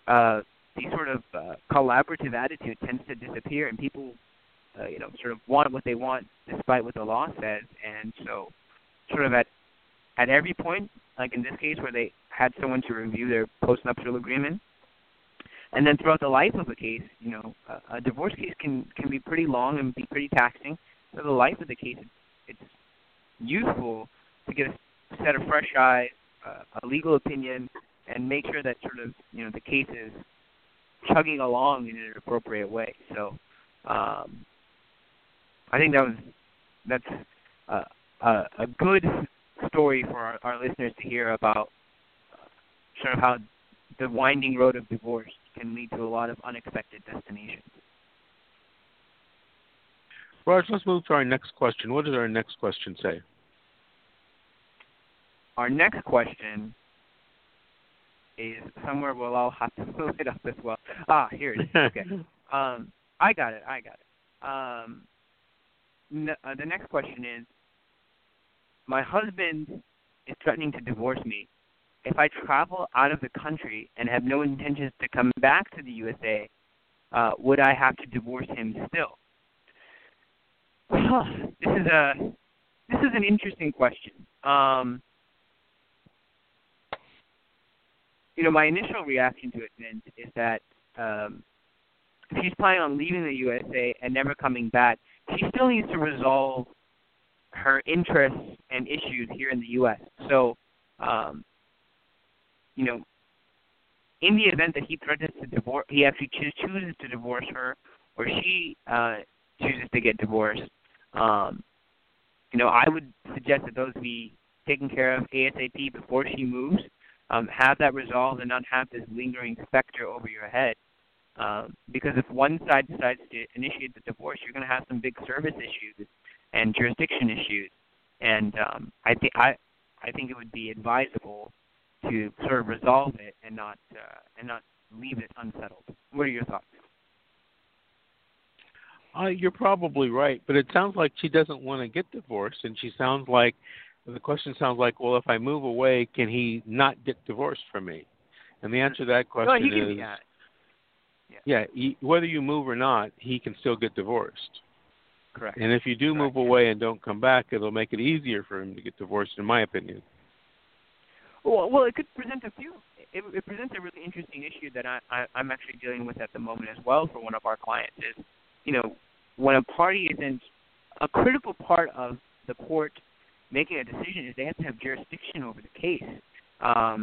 uh, the sort of uh, collaborative attitude tends to disappear, and people, uh, you know, sort of want what they want despite what the law says. And so, sort of at at every point, like in this case, where they had someone to review their postnuptial agreement. And then throughout the life of a case, you know, a, a divorce case can, can be pretty long and be pretty taxing. For the life of the case, it's useful to get a set of fresh eyes, uh, a legal opinion, and make sure that sort of, you know, the case is chugging along in an appropriate way. So um, I think that was that's uh, uh, a good story for our, our listeners to hear about uh, sort of how the winding road of divorce can lead to a lot of unexpected destinations. Raj, let's move to our next question. What does our next question say? Our next question is somewhere we'll all have to move it up as well. Ah, here it is. Okay. um, I got it. I got it. Um, no, uh, the next question is, my husband is threatening to divorce me. If I travel out of the country and have no intentions to come back to the U S A, uh, would I have to divorce him still? Huh. This is a this is an interesting question. Um, you know, my initial reaction to it, Vince, is that um, if she's planning on leaving the U S A and never coming back, she still needs to resolve her interests and issues here in the U S. So. Um, You know, in the event that he threatens to divorce, he actually cho- chooses to divorce her, or she uh, chooses to get divorced. Um, you know, I would suggest that those be taken care of ASAP before she moves. Um, have that resolved and not have this lingering specter over your head. Um, because if one side decides to initiate the divorce, you're going to have some big service issues and jurisdiction issues. And um, I think I, I think it would be advisable to sort of resolve it and not uh, and not leave it unsettled. What are your thoughts? Uh, you're probably right, but it sounds like she doesn't want to get divorced, and she sounds like the question sounds like, well, if I move away, can he not get divorced from me? And the answer to that question no, he can, is, yeah, yeah. yeah he, whether you move or not, he can still get divorced. Correct. And if you do Correct. move away and don't come back, it'll make it easier for him to get divorced, in my opinion. Well, well, it could present a few. It, it presents a really interesting issue that I, I, I'm actually dealing with at the moment as well for one of our clients. Is you know when a party isn't a critical part of the court making a decision is they have to have jurisdiction over the case. Um,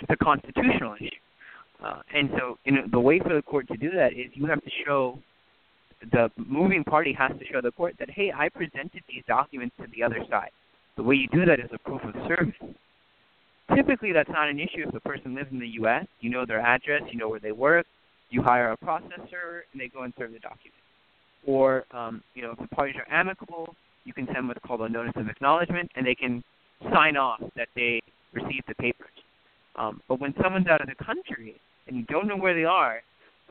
it's a constitutional issue, uh, and so you know the way for the court to do that is you have to show the moving party has to show the court that hey, I presented these documents to the other side. The way you do that is a proof of service. Typically, that's not an issue if the person lives in the U S You know their address, you know where they work, you hire a processor and they go and serve the document. Or, um, you know, if the parties are amicable, you can send what's called a notice of acknowledgement, and they can sign off that they received the papers. Um, but when someone's out of the country and you don't know where they are,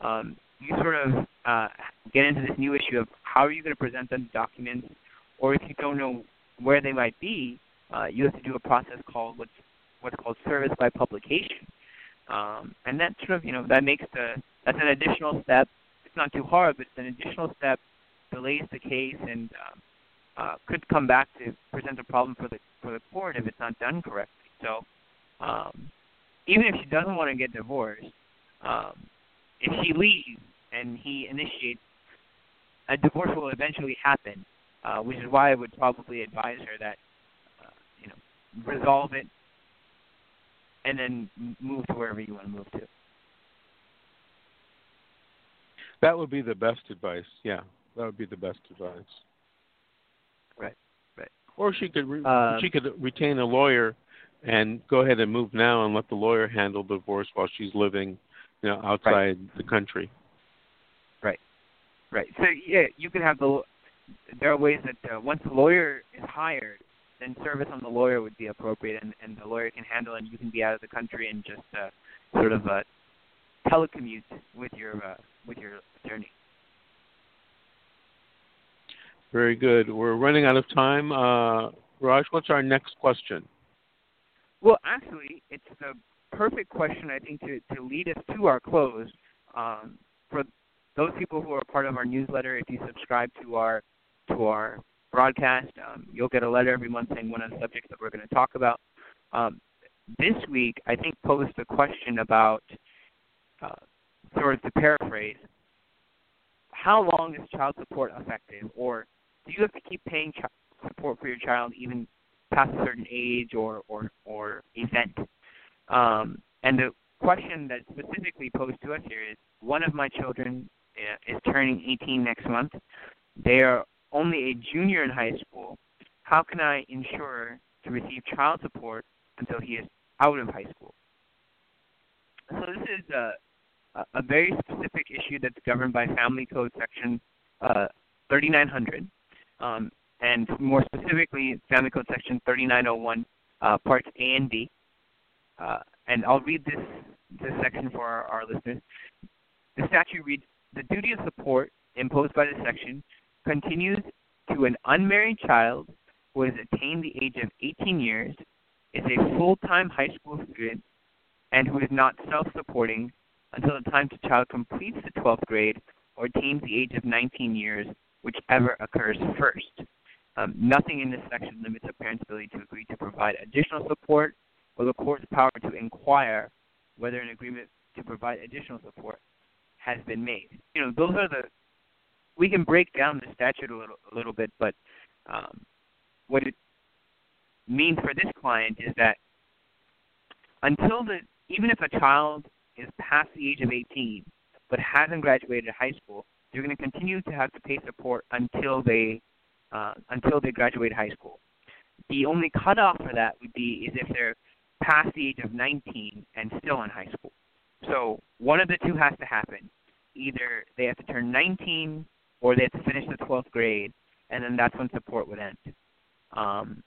um, you sort of uh, get into this new issue of how are you going to present them the documents, or if you don't know where they might be, uh, you have to do a process called what's what's called service by publication, um, and that sort of you know that makes the that's an additional step. It's not too hard, but it's an additional step, delays the case, and um, uh, could come back to present a problem for the for the court if it's not done correctly. So um, even if she doesn't want to get divorced, um, if she leaves and he initiates, a divorce will eventually happen, uh, which is why I would probably advise her that, uh, you know, resolve it and then move to wherever you want to move to. That would be the best advice, yeah. That would be the best advice. Right, right. Or she could re- uh, she could retain a lawyer and go ahead and move now and let the lawyer handle the divorce while she's living You know, outside right. the country. Right, right. So yeah, you can have the. There are ways that uh, once the lawyer is hired, then service on the lawyer would be appropriate, and, and the lawyer can handle, and you can be out of the country and just uh, sort of uh, telecommute with your uh, with your attorney. Very good. We're running out of time, uh, Raj. What's our next question? Well, actually, it's the. perfect question, I think, to, to lead us to our close. Um, for those people who are part of our newsletter, if you subscribe to our to our broadcast, um, you'll get a letter every month saying one of the subjects that we're going to talk about. Um, this week, I think, posed the question about, uh, sort of to paraphrase, how long is child support effective, or do you have to keep paying child support for your child even past a certain age or, or, or event? Um, and the question that's specifically posed to us here is, one of my children is turning eighteen next month. They are only a junior in high school. How can I ensure to receive child support until he is out of high school? So this is a, a very specific issue that's governed by Family Code Section uh, thirty-nine hundred, um, and more specifically Family Code Section thirty-nine oh one, uh, Parts A and B. Uh, and I'll read this, this section for our, our listeners. The statute reads, the duty of support imposed by this section continues to an unmarried child who has attained the age of eighteen years, is a full-time high school student, and who is not self-supporting until the time the child completes the twelfth grade or attains the age of nineteen years, whichever occurs first. Um, nothing in this section limits a parent's ability to agree to provide additional support or the court's power to inquire whether an agreement to provide additional support has been made. You know, those are the, we can break down the statute a little, a little bit, but um, what it means for this client is that until the, even if a child is past the age of eighteen but hasn't graduated high school, they're going to continue to have to pay support until they, uh, until they graduate high school. The only cutoff for that would be is if they're past the age of nineteen and still in high school. So one of the two has to happen. Either they have to turn nineteen or they have to finish the twelfth grade, and then that's when support would end. Um,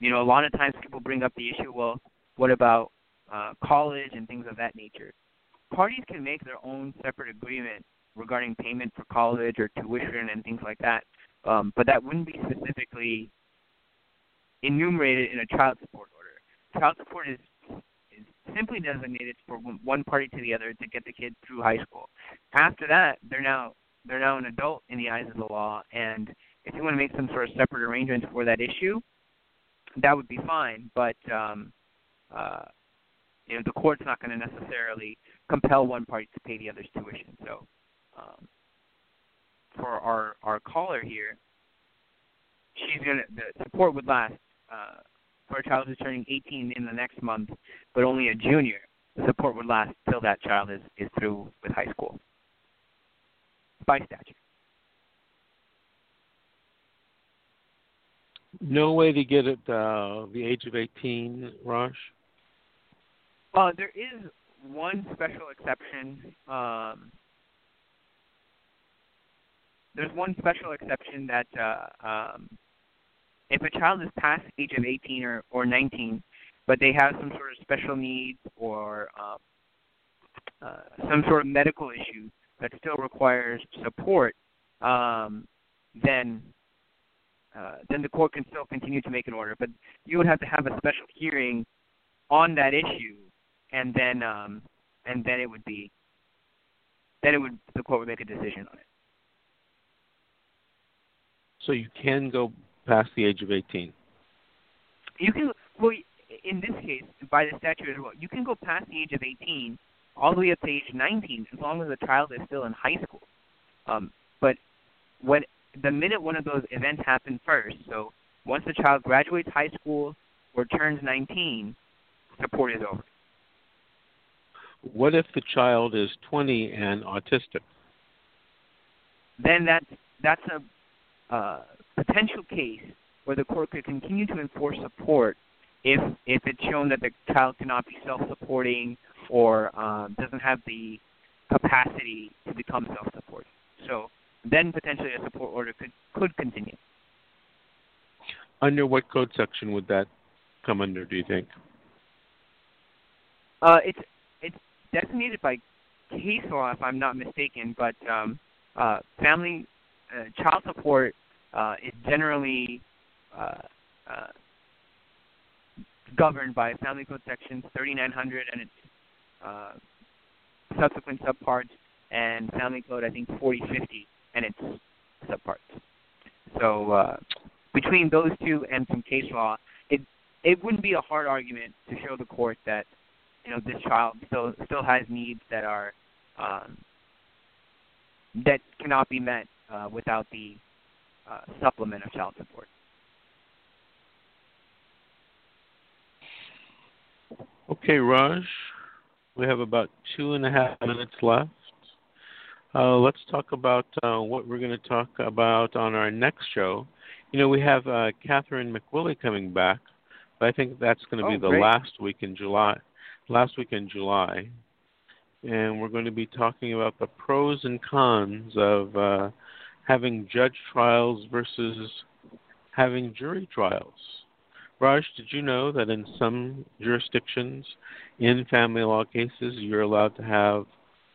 you know, a lot of times people bring up the issue, well, what about uh, college and things of that nature? Parties can make their own separate agreement regarding payment for college or tuition and things like that, um, but that wouldn't be specifically enumerated in a child support. Child support is, is simply designated for one party to the other to get the kid through high school. After that, they're now they're now an adult in the eyes of the law, and if you want to make some sort of separate arrangement for that issue, that would be fine. But um, uh, you know, the court's not going to necessarily compel one party to pay the other's tuition. So um, for our, our caller here, she's going to the support would last. Uh, For a child who's turning eighteen in the next month, but only a junior, the support would last till that child is, is through with high school, by statute. No way to get it uh, the age of eighteen, Raj? Well, there is one special exception. Um, there's one special exception that uh, um, if a child is past the age of eighteen or, or nineteen, but they have some sort of special needs or um, uh, some sort of medical issue that still requires support, um, then uh, then the court can still continue to make an order. But you would have to have a special hearing on that issue, and then um, and then it would be then it would the court would make a decision on it. So you can go past the age of eighteen. You can well in this case by the statute as well. You can go past the age of eighteen all the way up to age nineteen, as long as the child is still in high school. Um, but when the minute one of those events happen first, so once the child graduates high school or turns nineteen, support is over. What if the child is twenty and autistic? Then that's, that's a uh, potential case where the court could continue to enforce support if, if it's shown that the child cannot be self-supporting or um, doesn't have the capacity to become self-supporting. So then potentially a support order could, could continue. Under what code section would that come under, do you think? Uh, it's it's designated by case law, if I'm not mistaken, but um, uh, family uh, child support uh, is generally uh, uh, governed by Family Code Sections thirty-nine hundred and its uh, subsequent subparts, and Family Code, I think, forty fifty and its subparts. So uh, between those two and some case law, it it wouldn't be a hard argument to show the court that, you know, this child still still has needs that are um, that cannot be met uh, without the uh, supplement of child support. Okay, Raj, we have about two and a half minutes left. Uh, let's talk about uh, what we're going to talk about on our next show. You know, we have uh, Catherine McWillie coming back, but I think that's going to oh, be the great. last week in July. Last week in July, and we're going to be talking about the pros and cons of uh, having judge trials versus having jury trials. Raj, did you know that in some jurisdictions, in family law cases, you're allowed to have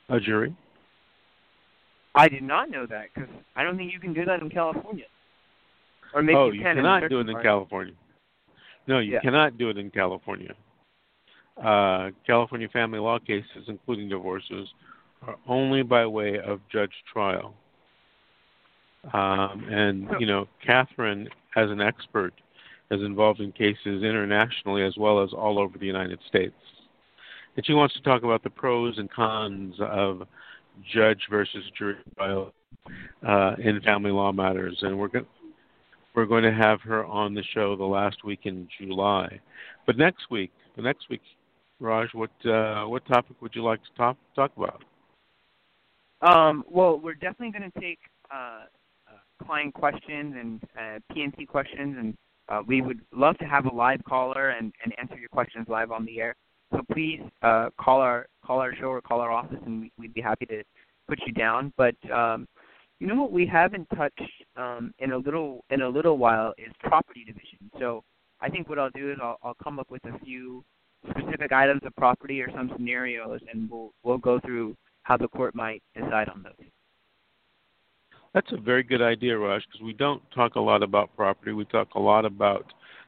a jury? I did not know that, because I don't think you can do that in California. Or maybe oh, you, you can cannot do it in California. No, you yeah. cannot do it in California. Uh, California family law cases, including divorces, are only by way of judge trial. Um, and, you know, Catherine, as an expert, is involved in cases internationally as well as all over the United States. And she wants to talk about the pros and cons of judge versus jury trial uh, in family law matters. And we're going to We're going to have her on the show the last week in July. But next week, the next week, Raj, what uh, what topic would you like to talk talk about? Um, well, we're definitely going to take uh, client questions and uh, P and C questions, and uh, we would love to have a live caller and, and answer your questions live on the air. So please uh, call our call our show or call our office, and we'd be happy to put you down. But um, you know what we haven't touched um, in a little in a little while is property division. So I think what I'll do is I'll, I'll come up with a few specific items of property or some scenarios, and we'll we'll go through how the court might decide on those. That's a very good idea, Raj, because we don't talk a lot about property. We talk a lot about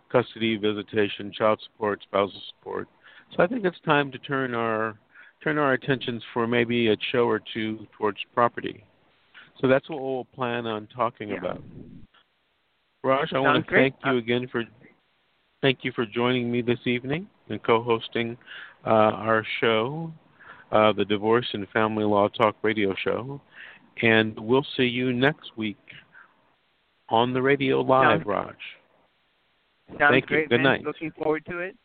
custody, visitation, child support, spousal support. So I think it's time to turn our turn our attentions for maybe a show or two towards property. So that's what we'll plan on talking yeah. about. Raj, I Sounds want to great. thank you again for thank you for joining me this evening and co-hosting uh, our show, uh, the Divorce and Family Law Talk radio show. And we'll see you next week on the radio live, Sounds, Raj. Sounds thank great, you. Good night. Looking forward to it.